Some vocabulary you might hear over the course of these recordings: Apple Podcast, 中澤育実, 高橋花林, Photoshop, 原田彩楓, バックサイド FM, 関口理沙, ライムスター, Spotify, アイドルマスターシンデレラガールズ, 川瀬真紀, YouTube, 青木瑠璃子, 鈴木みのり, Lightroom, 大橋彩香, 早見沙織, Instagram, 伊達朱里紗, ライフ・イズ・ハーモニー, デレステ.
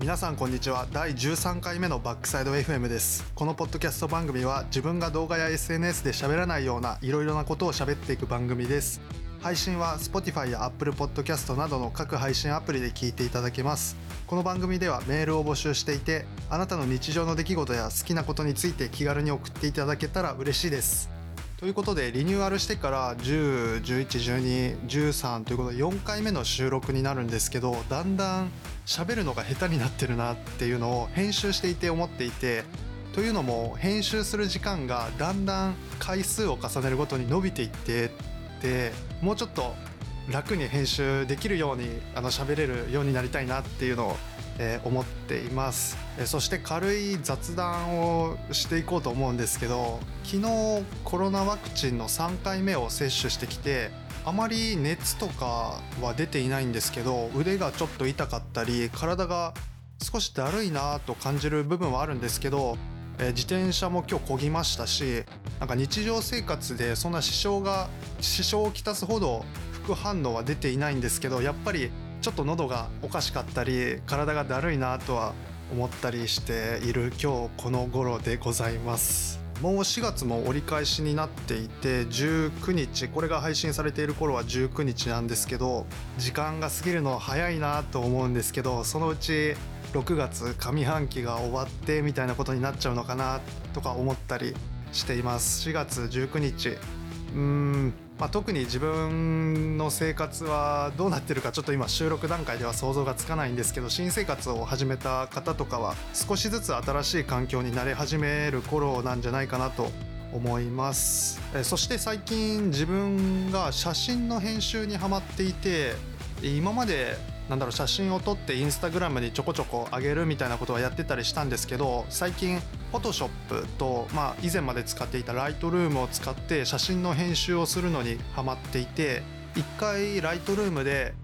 皆さんこんにちは。第13回目のバックサイド FM です。このポッドキャスト番組は自分が動画や SNS で喋らないようないろいろなことを喋っていく番組です。配信は Spotify や Apple Podcast などの各配信アプリで聞いていただけます。この番組ではメールを募集していて、あなたの日常の出来事や好きなことについて気軽に送っていただけたら嬉しいです。ということでリニューアルしてから10、11、12、13ということで4回目の収録になるんですけど、だんだん喋るのが下手になってるなっていうのを編集していて思っていて、というのも編集する時間がだんだん回数を重ねるごとに伸びていって、もうちょっと楽に編集できるように喋れるようになりたいなっていうのを思っています。そして軽い雑談をしていこうと思うんですけど、昨日コロナワクチンの3回目を接種してきて、あまり熱とかは出ていないんですけど、腕がちょっと痛かったり体が少しだるいなと感じる部分はあるんですけど、自転車も今日漕ぎましたし、なんか日常生活でそんな支障をきたすほど副反応は出ていないんですけど、やっぱりちょっと喉がおかしかったり体がだるいなとは思ったりしている今日この頃でございます。もう4月も折り返しになっていて、19日、これが配信されている頃は19日なんですけど、時間が過ぎるの早いなと思うんですけど、そのうち6月上半期が終わってみたいなことになっちゃうのかなとか思ったりしています。4月19日特に自分の生活はどうなってるかちょっと今収録段階では想像がつかないんですけど、新生活を始めた方とかは少しずつ新しい環境に慣れ始める頃なんじゃないかなと思います。そして最近自分が写真の編集にハマっていて、今まで写真を撮ってインスタグラムにちょこちょこ上げるみたいなことはやってたりしたんですけど、最近Photoshop と、以前まで使っていた Lightroom を使って写真の編集をするのにハマっていて、一回 Lightroom で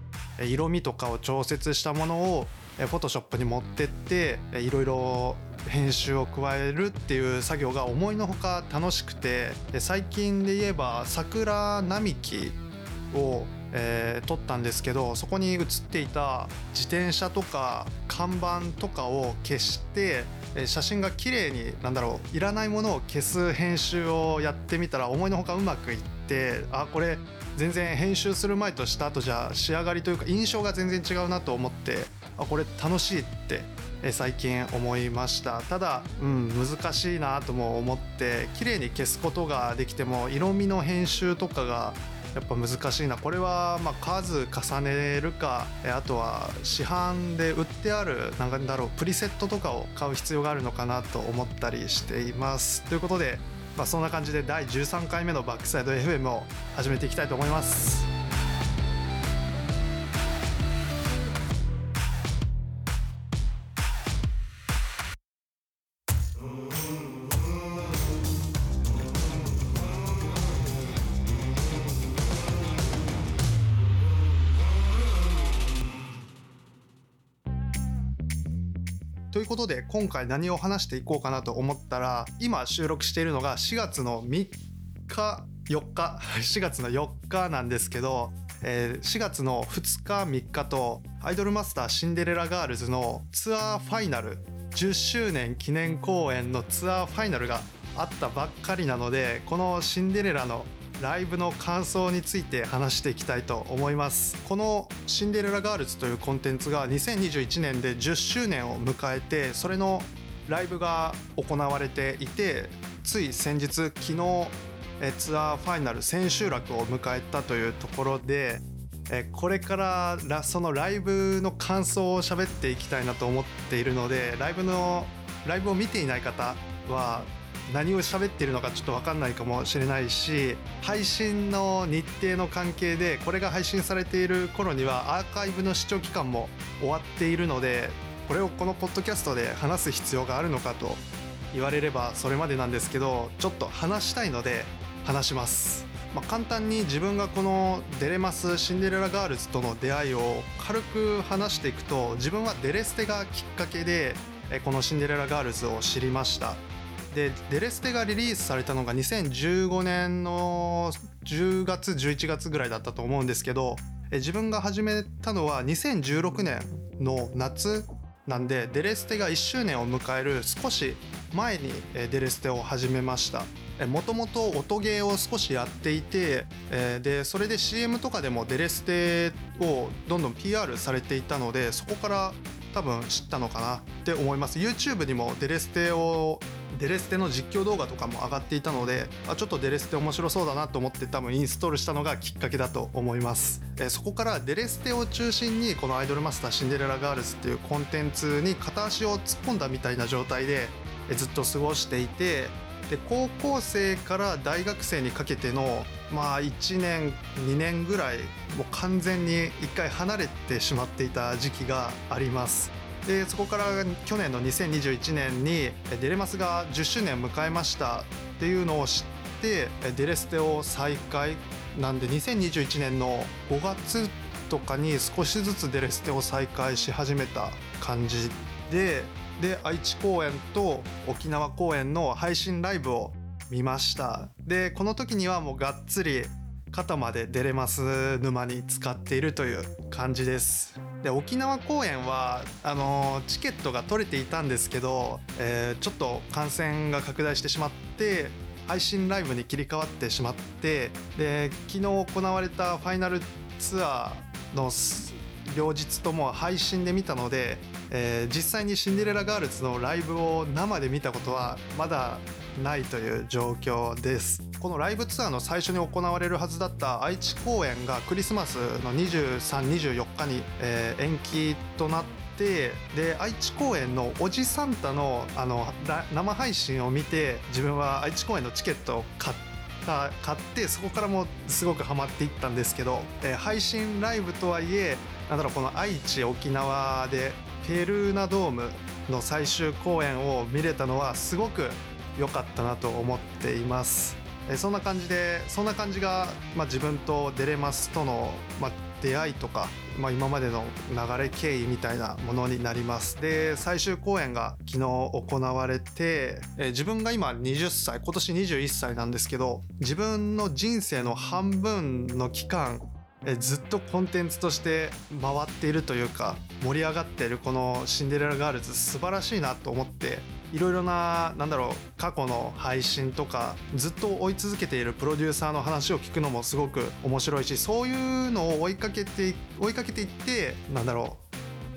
色味とかを調節したものを Photoshop に持ってっていろいろ編集を加えるっていう作業が思いのほか楽しくて、最近で言えば桜並木を撮ったんですけど、そこに写っていた自転車とか看板とかを消して、写真が綺麗にいらないものを消す編集をやってみたら思いのほかうまくいって、これ全然編集する前とした後じゃ仕上がりというか印象が全然違うなと思って、これ楽しいって最近思いました。ただ、難しいなとも思って、綺麗に消すことができても色味の編集とかがやっぱ難しいな。これは数重ねるか、あとは市販で売ってあるプリセットとかを買う必要があるのかなと思ったりしています。ということで、そんな感じで第13回目のバックサイド FM を始めていきたいと思います。ということで今回何を話していこうかなと思ったら、今収録しているのが4月の3日4日4月の4日なんですけど、4月の2日3日とアイドルマスターシンデレラガールズのツアーファイナル10周年記念公演のツアーファイナルがあったばっかりなので、このシンデレラのライブの感想について話していきたいと思います。このシンデレラガールズというコンテンツが2021年で10周年を迎えて、それのライブが行われていて、つい先日昨日ツアーファイナル千秋楽を迎えたというところで、これからそのライブの感想を喋っていきたいなと思っているので、ライブを見ていない方は何を喋っているのかちょっと分かんないかもしれないし、配信の日程の関係でこれが配信されている頃にはアーカイブの視聴期間も終わっているので、これをこのポッドキャストで話す必要があるのかと言われればそれまでなんですけど、ちょっと話したいので話します。簡単に自分がこのデレマスシンデレラガールズとの出会いを軽く話していくと、自分はデレステがきっかけでこのシンデレラガールズを知りました。でデレステがリリースされたのが2015年の10月11月ぐらいだったと思うんですけど、自分が始めたのは2016年の夏なんでデレステが1周年を迎える少し前にデレステを始めました。もともと音ゲーを少しやっていて、でそれで CM とかでもデレステをどんどん PR されていたので、そこから多分知ったのかなって思います。 YouTube にもデレステの実況動画とかも上がっていたので、ちょっとデレステ面白そうだなと思って多分インストールしたのがきっかけだと思います。そこからデレステを中心にこのアイドルマスターシンデレラガールズっていうコンテンツに片足を突っ込んだみたいな状態でずっと過ごしていて、で高校生から大学生にかけての1年2年ぐらいもう完全に一回離れてしまっていた時期があります。でそこから去年の2021年にデレマスが10周年を迎えましたっていうのを知って、デレステを再開なんで2021年の5月とかに少しずつデレステを再開し始めた感じで愛知公演と沖縄公演の配信ライブを見ました。でこの時にはもうがっつり肩までデレマス沼に浸かっているという感じです。で沖縄公演はチケットが取れていたんですけど、ちょっと感染が拡大してしまって配信ライブに切り替わってしまって、で昨日行われたファイナルツアーの両日とも配信で見たので、実際にシンデレラガールズのライブを生で見たことはまだないという状況です。このライブツアーの最初に行われるはずだった愛知公演がクリスマスの23、24日に、延期となって、で愛知公演のおじサンタの、生配信を見て自分は愛知公演のチケットを買ってそこからもすごくハマっていったんですけど、配信ライブとはいえこの愛知沖縄でペルーナドームの最終公演を見れたのはすごく良かったなと思っています。そんな感じが、自分とデレマスとの、出会いとか、今までの流れ経緯みたいなものになります。で最終公演が昨日行われて、自分が今20歳、今年21歳なんですけど、自分の人生の半分の期間ずっとコンテンツとして回っているというか盛り上がっているこのシンデレラガールズ素晴らしいなと思って、いろいろな過去の配信とかずっと追い続けているプロデューサーの話を聞くのもすごく面白いし、そういうのを追いかけていって、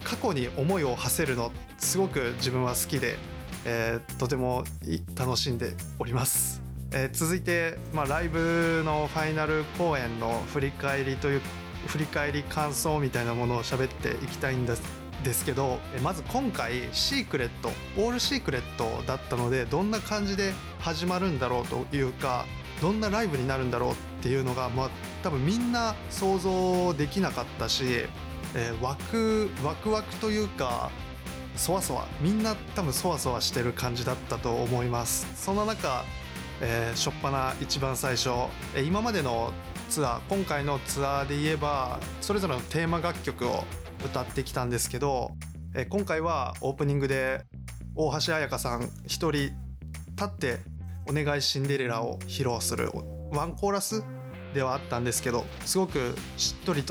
過去に思いを馳せるのすごく自分は好きで、とても楽しんでおります。続いて、ライブのファイナル公演の振り返り感想みたいなものを喋っていきたいんですけど、まず今回オールシークレットだったので、どんな感じで始まるんだろうというか、どんなライブになるんだろうっていうのが、多分みんな想像できなかったし、ワクワクというかそわそわ、みんな多分そわそわしてる感じだったと思います。そんな中初っ端一番最初、今までのツアー、今回のツアーで言えばそれぞれのテーマ楽曲を歌ってきたんですけど、今回はオープニングで大橋彩香さん一人立ってお願いシンデレラを披露するワンコーラスではあったんですけど、すごくしっとり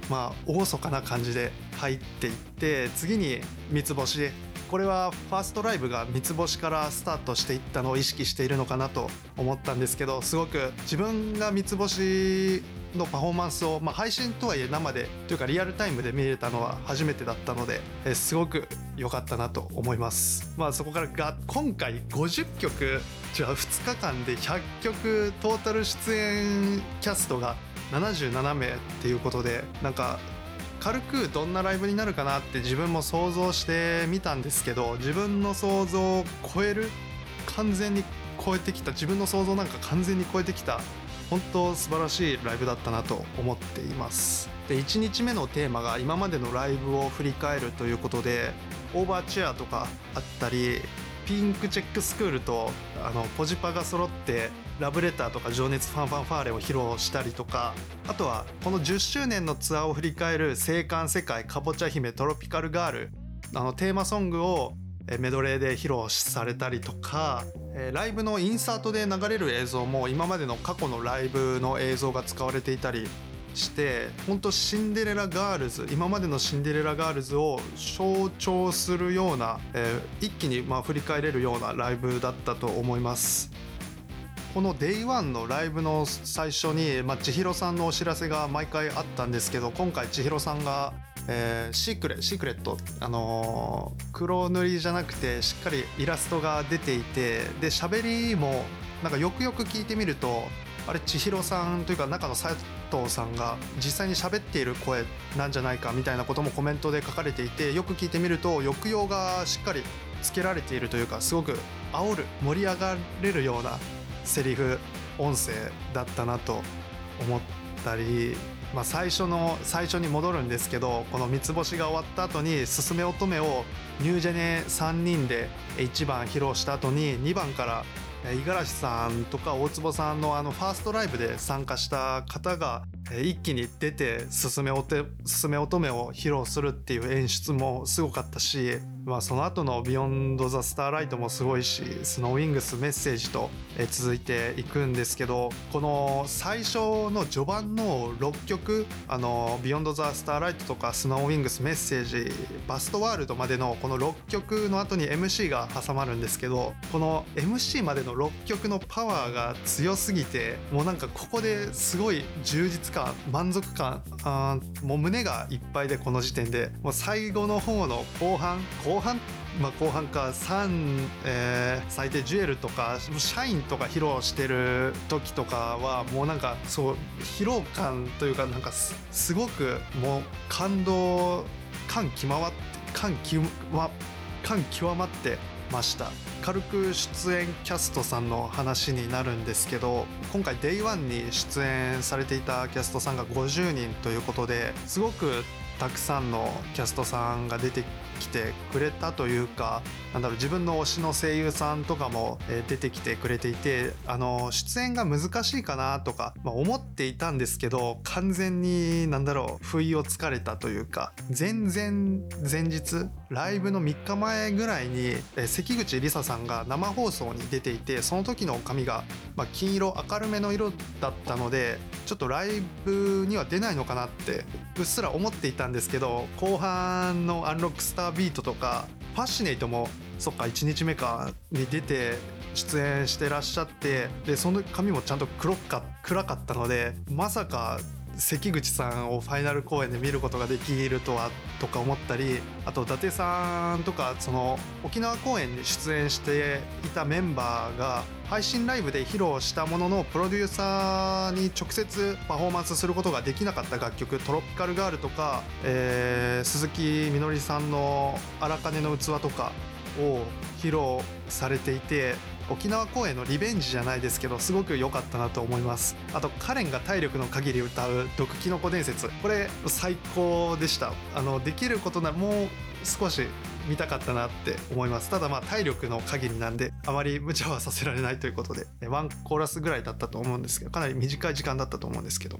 厳かな感じで入っていって、次に三つ星、これはファーストライブが三つ星からスタートしていったのを意識しているのかなと思ったんですけど、すごく自分が三つ星のパフォーマンスを、配信とはいえ生でというかリアルタイムで見れたのは初めてだったので、すごく良かったなと思います。そこから今回50曲じゃあ2日間で100曲トータル出演キャストが77名っていうことで、軽くどんなライブになるかなって自分も想像してみたんですけど、自分の想像を完全に超えてきた、本当素晴らしいライブだったなと思っています。で1日目のテーマが今までのライブを振り返るということで、オーバーチェアとかあったり、ピンクチェックスクールとポジパが揃ってラブレターとか情熱ファンファンファーレを披露したりとか、あとはこの10周年のツアーを振り返る青函世界、かぼちゃ姫、トロピカルガール、テーマソングをメドレーで披露されたりとか、ライブのインサートで流れる映像も今までの過去のライブの映像が使われていたりして本当シンデレラガールズ、今までのシンデレラガールズを象徴するような、一気に振り返れるようなライブだったと思います。この Day1 のライブの最初に、千尋さんのお知らせが毎回あったんですけど、今回千尋さんが、シークレット、黒塗りじゃなくてしっかりイラストが出ていて、で喋りもなんかよくよく聞いてみると、あれ千尋さんというか中の佐藤さんが実際に喋っている声なんじゃないかみたいなこともコメントで書かれていて、よく聞いてみると抑揚がしっかりつけられているというか、すごく煽る、盛り上がれるようなセリフ、音声だったなと思ったり、最初に戻るんですけど、この三つ星が終わった後にすすめ乙女をニュージェネ3人で1番披露した後に、2番から五十嵐さんとか大坪さんのファーストライブで参加した方が一気に出てすすめ乙女を披露するっていう演出もすごかったし、その後のビヨンドザスターライトもすごいし、スノーウィングス、メッセージと続いていくんですけど、この最初の序盤の6曲、ビヨンドザスターライトとかスノーウィングス、メッセージ、バストワールドまでのこの6曲の後に MC が挟まるんですけど、この MC までの6曲のパワーが強すぎて、もうなんかここですごい充実感、満足感、もう胸がいっぱいで、この時点でもう最後の方の後半、後半か最低ジュエルとかシャインとか披露してる時とかは、もうなんかそう疲労感というか、なんかすごくもう感動感極まってました。軽く出演キャストさんの話になるんですけど、今回 Day1 に出演されていたキャストさんが50人ということで、すごくたくさんのキャストさんが出てきてくれたというか、なんだろう、自分の推しの声優さんとかも出てきてくれていて、出演が難しいかなとか、思っていたんですけど、完全に不意をつかれたというか、前日ライブの3日前ぐらいに関口理沙さんが生放送に出ていて、その時の髪が金色、明るめの色だったので、ちょっとライブには出ないのかなってうっすら思っていたんですけど、後半のアンロックスタービートとかファッシネイトもそっか1日目かに出て出演してらっしゃって、でその髪もちゃんと暗かったので、まさか関口さんをファイナル公演で見ることができるとはとか思ったり、あと伊達さんとか、その沖縄公演に出演していたメンバーが配信ライブで披露したものの、プロデューサーに直接パフォーマンスすることができなかった楽曲、トロピカルガールとか、鈴木みのりさんの荒金の器とかを披露されていて、沖縄公演のリベンジじゃないですけど、すごく良かったなと思います。あとカレンが体力の限り歌う毒キノコ伝説、これ最高でした。できることならもう少し見たかったなって思います。ただ体力の限りなんで、あまり無茶はさせられないということで、ワンコーラスぐらいだったと思うんですけど、かなり短い時間だったと思うんですけど、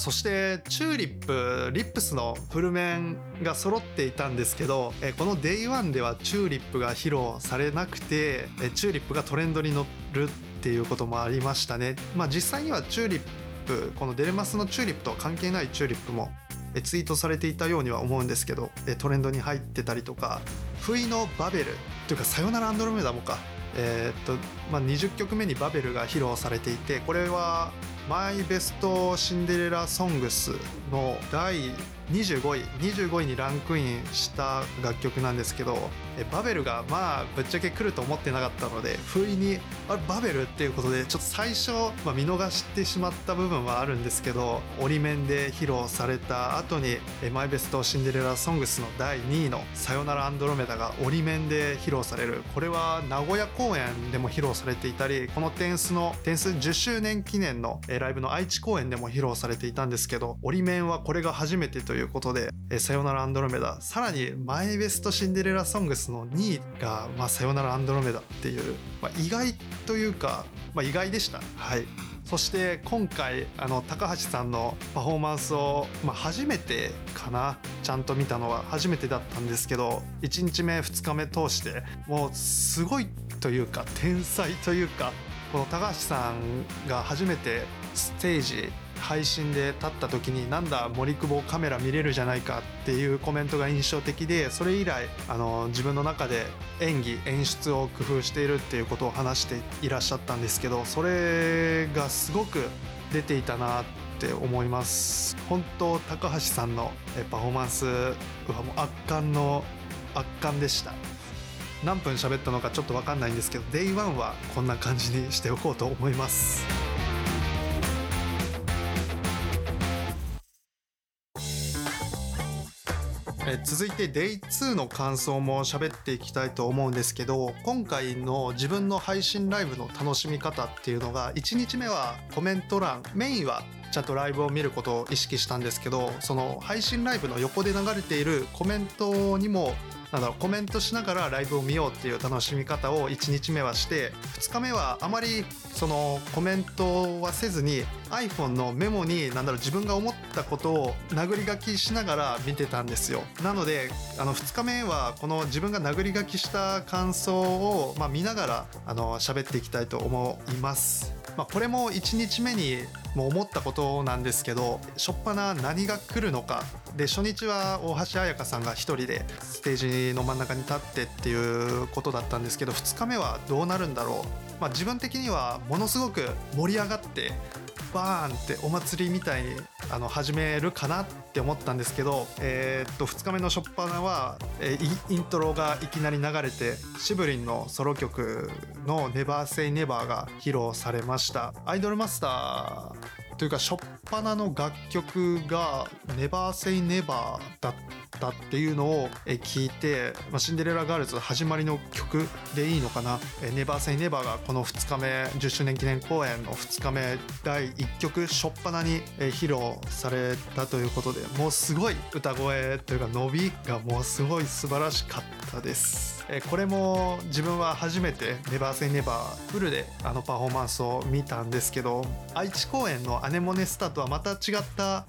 そしてチューリップ、リップスのフル面が揃っていたんですけど、この Day1 ではチューリップが披露されなくて、チューリップがトレンドに乗るっていうこともありましたね。実際にはチューリップ、このデレマスのチューリップとは関係ないチューリップもツイートされていたようには思うんですけど、トレンドに入ってたりとか、不意のバベルというか、さよならアンドロメダもか、20曲目にバベルが披露されていて、これはマイベストシンデレラソングスの第25位にランクインした楽曲なんですけど、バベルがぶっちゃけ来ると思ってなかったので、不意にあれバベルっていうことで、ちょっと最初、見逃してしまった部分はあるんですけど、折り面で披露された後にマイベストシンデレラソングスの第2位のさよならアンドロメダが折り面で披露される。これは名古屋公演でも披露されていたり、この点数10周年記念のライブの愛知公演でも披露されていたんですけど、折り面はこれが初めてということで、さよならアンドロメダ、さらにマイベストシンデレラソングスの2位が、さよならアンドロメダっていう、意外というか、意外でした。はい。そして今回高橋さんのパフォーマンスを、初めてかな、ちゃんと見たのは初めてだったんですけど、1日目2日目通してもうすごいというか、天才というか、この高橋さんが初めてステージ配信で立った時になんだ森久保カメラ見れるじゃないかっていうコメントが印象的で、それ以来自分の中で演技演出を工夫しているっていうことを話していらっしゃったんですけど、それがすごく出ていたなって思います。本当高橋さんのパフォーマンスはもう圧巻でした。何分喋ったのかちょっと分かんないんですけど、Day1はこんな感じにしておこうと思います。続いて Day2 の感想も喋っていきたいと思うんですけど、今回の自分の配信ライブの楽しみ方っていうのが、1日目はコメント欄、メインはちゃんとライブを見ることを意識したんですけど、その配信ライブの横で流れているコメントにもコメントしながらライブを見ようっていう楽しみ方を1日目はして、2日目はあまりそのコメントはせずに iPhone のメモに自分が思ったことを殴り書きしながら見てたんですよ。なので2日目はこの自分が殴り書きした感想を、見ながら喋っていきたいと思います。これも1日目にも思ったことなんですけど、初っ端何が来るのかで、初日は大橋彩香さんが一人でステージの真ん中に立ってっていうことだったんですけど、2日目はどうなるんだろう、自分的にはものすごく盛り上がってバーンってお祭りみたいに始めるかなって思ったんですけど、2日目の初っ端は、イントロがいきなり流れて、シブリンのソロ曲の Never Say Never が披露されました。アイドルマスターというか初っ端の楽曲が Never Say Never だったっていうのを聞いて、シンデレラガールズ始まりの曲でいいのかな、Never Say Never がこの2日目、10周年記念公演の2日目第1曲初っ端に披露されたということで、もうすごい歌声というか伸びがもうすごい素晴らしかったです。これも自分は初めて Never Say Never フルでパフォーマンスを見たんですけど、愛知公演のアネモネスタとはまた違った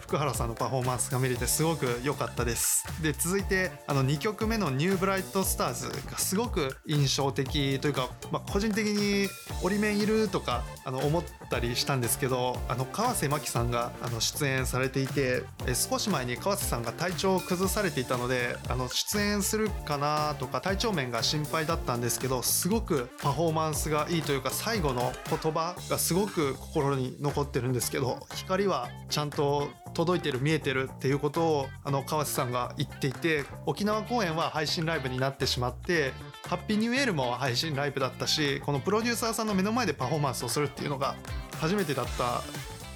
福原さんのパフォーマンスが見れてすごく良かったです。で続いて2曲目のニューブライトスターズがすごく印象的というか、個人的に折り目いるとか思ったりしたんですけど、川瀬真紀さんが出演されていて、少し前に川瀬さんが体調を崩されていたので出演するかなとか体調面が心配だったんですけど、すごくパフォーマンスがいいというか、最後の言葉がすごく心に残ってるんですけど、光はちゃんと届いてる見えてるっていうことを川瀬さんが言っていて、沖縄公演は配信ライブになってしまって、ハッピーニューエールも配信ライブだったし、このプロデューサーさんの目の前でパフォーマンスをするっていうのが初めてだったっ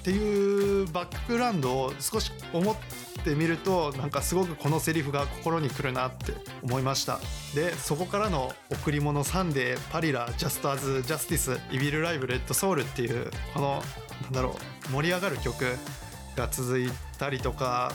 ていうバックグラウンドを少し思ってみると、すごくこのセリフが心にくるなって思いました。でそこからの贈り物サンデー、パリラ、ジャストアズ、ジャスティス、イビルライブ、レッドソウルっていうこの盛り上がる曲が続いたりとか、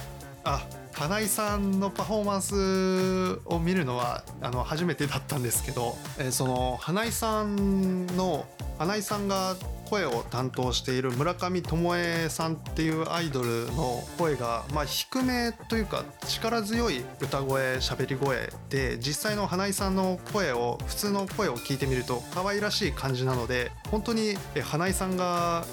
花井さんのパフォーマンスを見るのは初めてだったんですけど、その花井さんが声を担当している村上智恵さんっていうアイドルの声が、低めというか力強い歌声、喋り声で、実際の花井さんの声を普通の声を聞いてみると可愛らしい感じなので、本当に花井さんが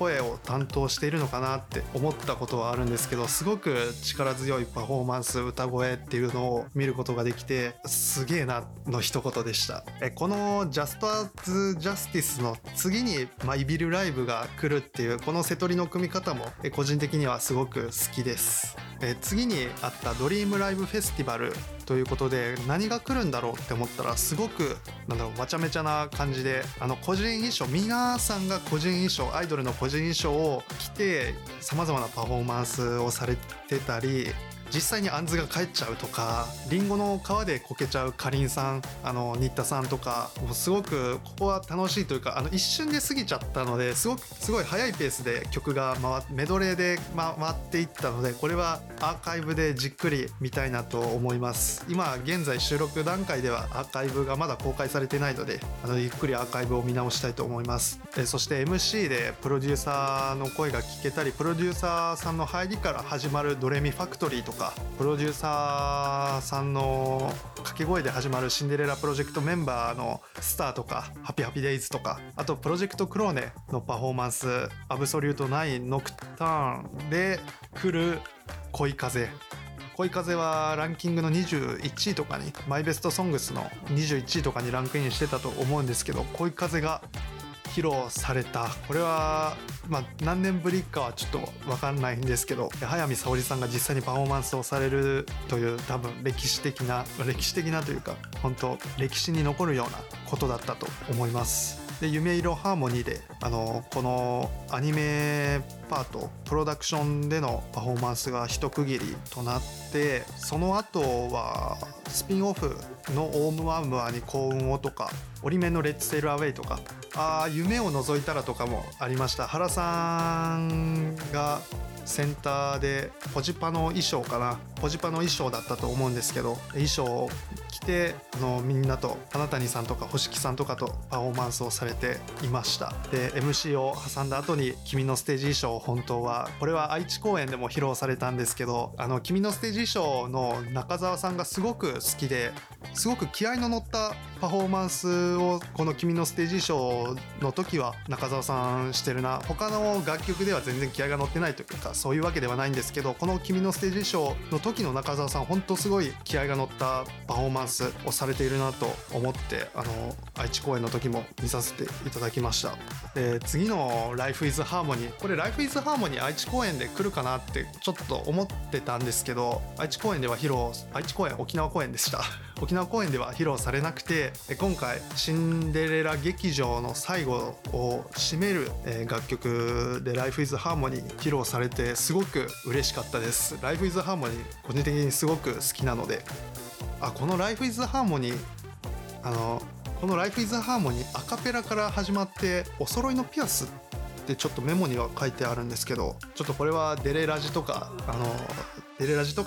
声を担当しているのかなって思ったことはあるんですけど、すごく力強いパフォーマンス、歌声っていうのを見ることができて、すげえなの一言でした。このジャストアズジャスティスの次にイビルライブが来るっていうこのセトリの組み方も個人的にはすごく好きです。次にあったドリームライブフェスティバルということで、何が来るんだろうって思ったら、すごくわちゃめちゃな感じで、個人衣装、皆さんが個人衣装、アイドルの個人衣装を着て様々なパフォーマンスをされてたり、実際にあんずが帰っちゃうとか、リンゴの皮でこけちゃうかりんさん、新田さんとか、もうすごくここは楽しいというか、一瞬で過ぎちゃったので、すごい早いペースで曲がメドレーで回っていったので、これはアーカイブでじっくり見たいなと思います。今現在収録段階ではアーカイブがまだ公開されてないので、ゆっくりアーカイブを見直したいと思います。そして MC でプロデューサーの声が聞けたり、プロデューサーさんの入りから始まるドレミファクトリーとかかプロデューサーさんの掛け声で始まるシンデレラプロジェクトメンバーのスターとかハピハピデイズとか、あとプロジェクトクローネのパフォーマンスアブソリュート9ノクターンで来る恋風。恋風はランキングの21位とかに、マイベストソングスの21位とかにランクインしてたと思うんですけど、恋風が披露された。これはまあ何年ぶりかはちょっと分かんないんですけど、早見沙織さんが実際にパフォーマンスをされるという、多分歴史的なというか、本当歴史に残るようなことだったと思います。で、夢色ハーモニーでこのアニメパートプロダクションでのパフォーマンスが一区切りとなって、その後はスピンオフのオームワームワーに幸運をとか、折り目のレッツセールアウェイとか、夢を覗いたらとかもありました。原さんがセンターでポジパの衣装だったと思うんですけど、衣装を着てみんなと花谷さんとか星木さんとかとパフォーマンスをされていました。で MC を挟んだ後に君のステージ衣装、本当はこれは愛知公演でも披露されたんですけど、君のステージ衣装の中澤さんがすごく好きで、すごく気合いの乗ったパフォーマンスをこの君のステージ衣装の時は中澤さんしてるな、他の楽曲では全然気合が乗ってないというか、そういうわけではないんですけど、この君のステージ衣装の時の中澤さん、本当すごい気合が乗ったパフォーマンスをされているなと思って、愛知公演の時も見させていただきました。次の Life is Harmony、 これ Life is Harmony 愛知公演で来るかなってちょっと思ってたんですけど、沖縄公演でした。沖縄公演では披露されなくて、今回シンデレラ劇場の最後を締める楽曲で Life is Harmony 披露されてすごく嬉しかったです。 Life is Harmony 個人的にすごく好きなので、この Life is Harmony アカペラから始まって、お揃いのピアスってちょっとメモには書いてあるんですけど、ちょっとこれはデレラジとか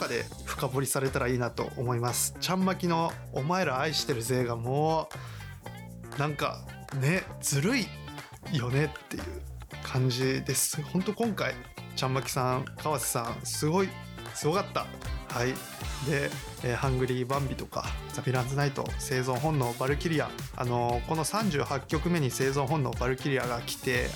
で深掘りされたらいいなと思います。ちゃんまきのお前ら愛してるぜがもうなんかね、ずるいよねっていう感じです。ほんと今回ちゃんまきさん、川瀬さんすごかった。はい。で、ハングリーバンビとかザ・ヴィランズ・ナイト、生存本能、バルキリア、この38曲目に生存本能バルキリアが来て、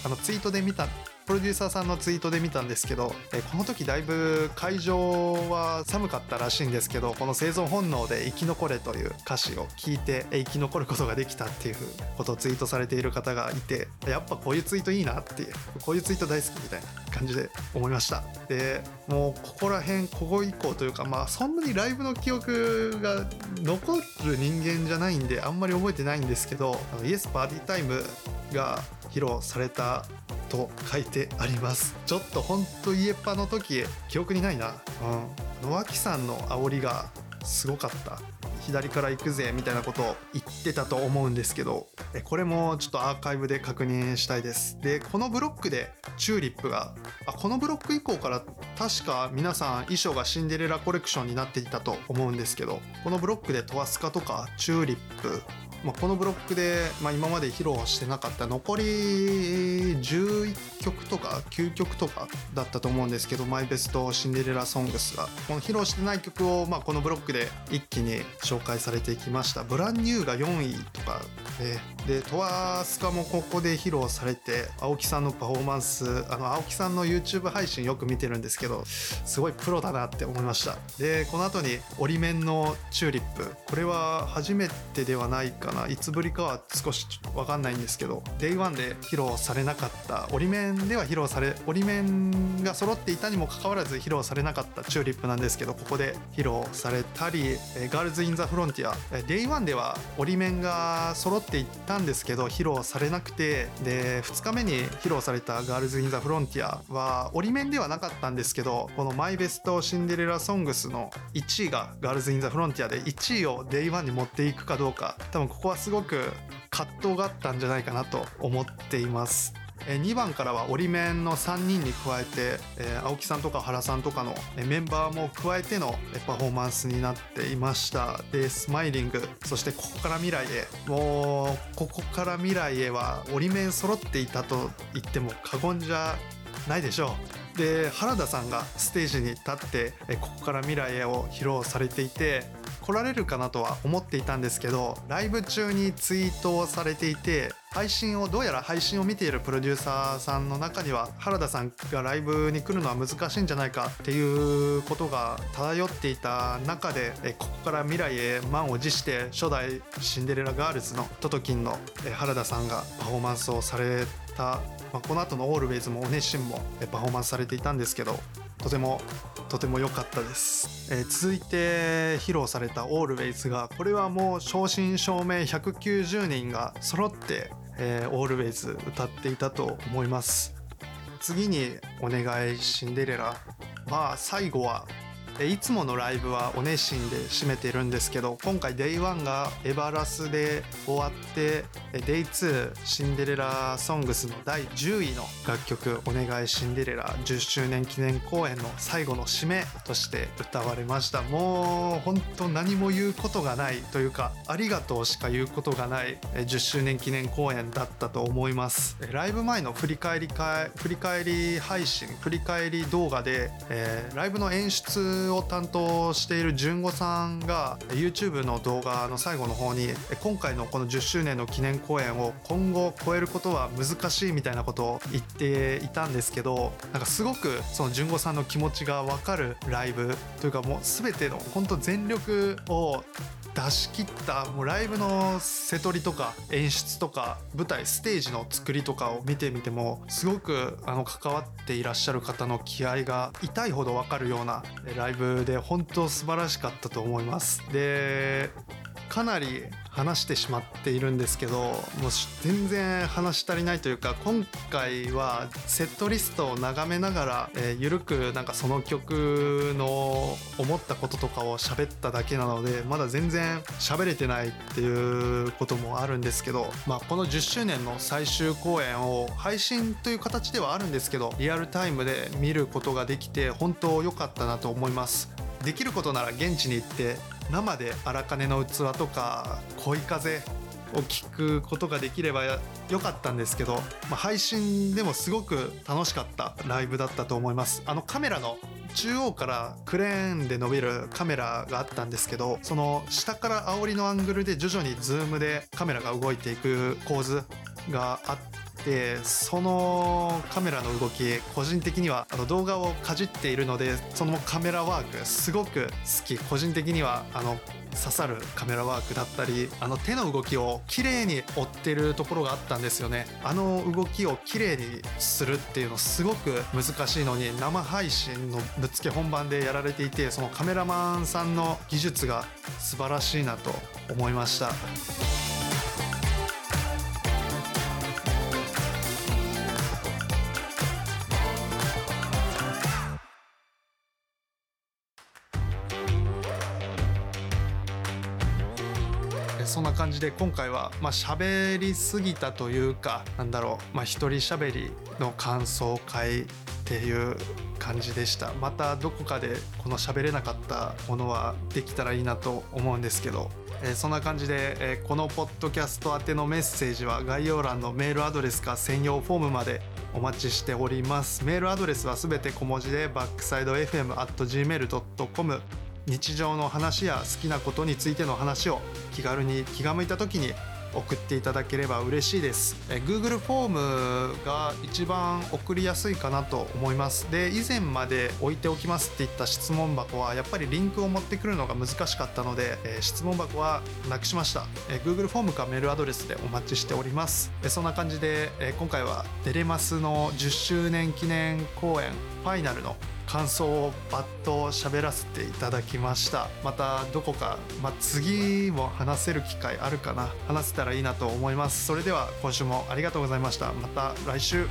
プロデューサーさんのツイートで見たんですけど、この時だいぶ会場は寒かったらしいんですけど、この生存本能で生き残れという歌詞を聞いて生き残ることができたっていうことをツイートされている方がいて、やっぱこういうツイートいいなっていう、こういうツイート大好きみたいな感じで思いました。で、もうここ以降というか、そんなにライブの記憶が残る人間じゃないんであんまり覚えてないんですけど、イエスパーティータイムが披露されたと書いてあります。ちょっとほんとイエパの時記憶にないな。脇さんの煽りがすごかった。左から行くぜみたいなことを言ってたと思うんですけど、これもちょっとアーカイブで確認したいです。で、このブロックでチューリップが、このブロック以降から確か皆さん衣装がシンデレラコレクションになっていたと思うんですけど、このブロックでトワスカとかチューリップ、このブロックで、今まで披露してなかった残り11曲とか9曲とかだったと思うんですけど、マイベストシンデレラソングスがこの披露してない曲を、このブロックで一気に紹介されていきました。ブランニューが4位とかで、トワスカもここで披露されて、青木さんのパフォーマンス、青木さんの YouTube 配信よく見てるんですけど、すごいプロだなって思いました。で、この後に折り面のチューリップ、これは初めてではないかな、いつぶりかは少し分かんないんですけど、 Day1 で披露されなかった、折り面が揃っていたにもかかわらず披露されなかったチューリップなんですけど、ここで披露されたり、ガールズ・イン・ザ・フロンティア、 Day1 では折り面が揃っていたんですけど披露されなくて、で2日目に披露されたガールズ・イン・ザ・フロンティアは折り面ではなかったんですけど、このマイベストシンデレラソングスの1位がガールズ・イン・ザ・フロンティアで、1位を Day1 に持っていくかどうか、多分ここはすごく葛藤があったんじゃないかなと思っています。2番からは折り面の3人に加えて、青木さんとか原さんとかのメンバーも加えてのパフォーマンスになっていました。で、スマイリング、そしてここから未来へ、ここから未来へは折り面揃っていたと言っても過言じゃないでしょう。で、原田さんがステージに立ってここから未来へを披露されていて、来られるかなとは思っていたんですけど、ライブ中にツイートをされていて、どうやら配信を見ているプロデューサーさんの中には原田さんがライブに来るのは難しいんじゃないかっていうことが漂っていた中で、ここから未来へ満を持して初代シンデレラガールズのトトキンの原田さんがパフォーマンスをされた、この後のオールウェイズもオネシンもパフォーマンスされていたんですけど、とても良かったです。続いて披露されたオールウェイズが、これはもう正真正銘190人が揃ってオールウェイズ歌っていたと思います。次にお願いシンデレラ。最後はいつものライブはオネシンで締めてるんですけど、今回 Day1 がエバラスで終わって Day2 シンデレラソングスの第10位の楽曲お願いシンデレラ10周年記念公演の最後の締めとして歌われました。もう本当何も言うことがないというか、ありがとうしか言うことがない10周年記念公演だったと思います。ライブ前の振り返り動画で、ライブの演出を担当している純子さんが YouTube の動画の最後の方に、今回のこの10周年の記念公演を今後超えることは難しいみたいなことを言っていたんですけど、なんかすごくその純子さんの気持ちが分かるライブというか、もう全ての本当全力を出し切ったもうライブの瀬取りとか演出とか舞台ステージの作りとかを見てみても、すごく関わっていらっしゃる方の気合が痛いほど分かるようなライブで、本当素晴らしかったと思います。で、かなり話してしまっているんですけど、もう全然話し足りないというか、今回はセットリストを眺めながら、ゆるくなんかその曲の思ったこととかを喋っただけなので、まだ全然喋れてないっていうこともあるんですけど、この10周年の最終公演を配信という形ではあるんですけど、リアルタイムで見ることができて本当良かったなと思います。できることなら現地に行って生で荒金の器とか恋風を聞くことができればよかったんですけど、配信でもすごく楽しかったライブだったと思います。カメラの中央からクレーンで伸びるカメラがあったんですけど、その下から煽りのアングルで徐々にズームでカメラが動いていく構図があって、そのカメラの動き、個人的には動画をかじっているので、そのカメラワークすごく好き。個人的には刺さるカメラワークだったり、手の動きを綺麗に追ってるところがあったんですよね。動きを綺麗にするっていうのすごく難しいのに、生配信のぶっつけ本番でやられていて、そのカメラマンさんの技術が素晴らしいなと思いました。そんな感じで今回は喋りすぎたというか、一人喋りの感想会っていう感じでした。またどこかでこの喋れなかったものはできたらいいなと思うんですけど、そんな感じで、このポッドキャスト宛てのメッセージは概要欄のメールアドレスか専用フォームまでお待ちしております。メールアドレスはすべて小文字でbacksidefm@gmail.com、日常の話や好きなことについての話を気軽に気が向いた時に送っていただければ嬉しいです。Google フォームが一番送りやすいかなと思います。で、以前まで置いておきますって言った質問箱はやっぱりリンクを持ってくるのが難しかったので、質問箱はなくしました。Google フォームかメールアドレスでお待ちしております。そんな感じで、今回はデレマスの10周年記念公演ファイナルの感想をバッと喋らせていただきました。またどこか、次も話せる機会あるかな、話せたらいいなと思います。それでは今週もありがとうございました。また来週。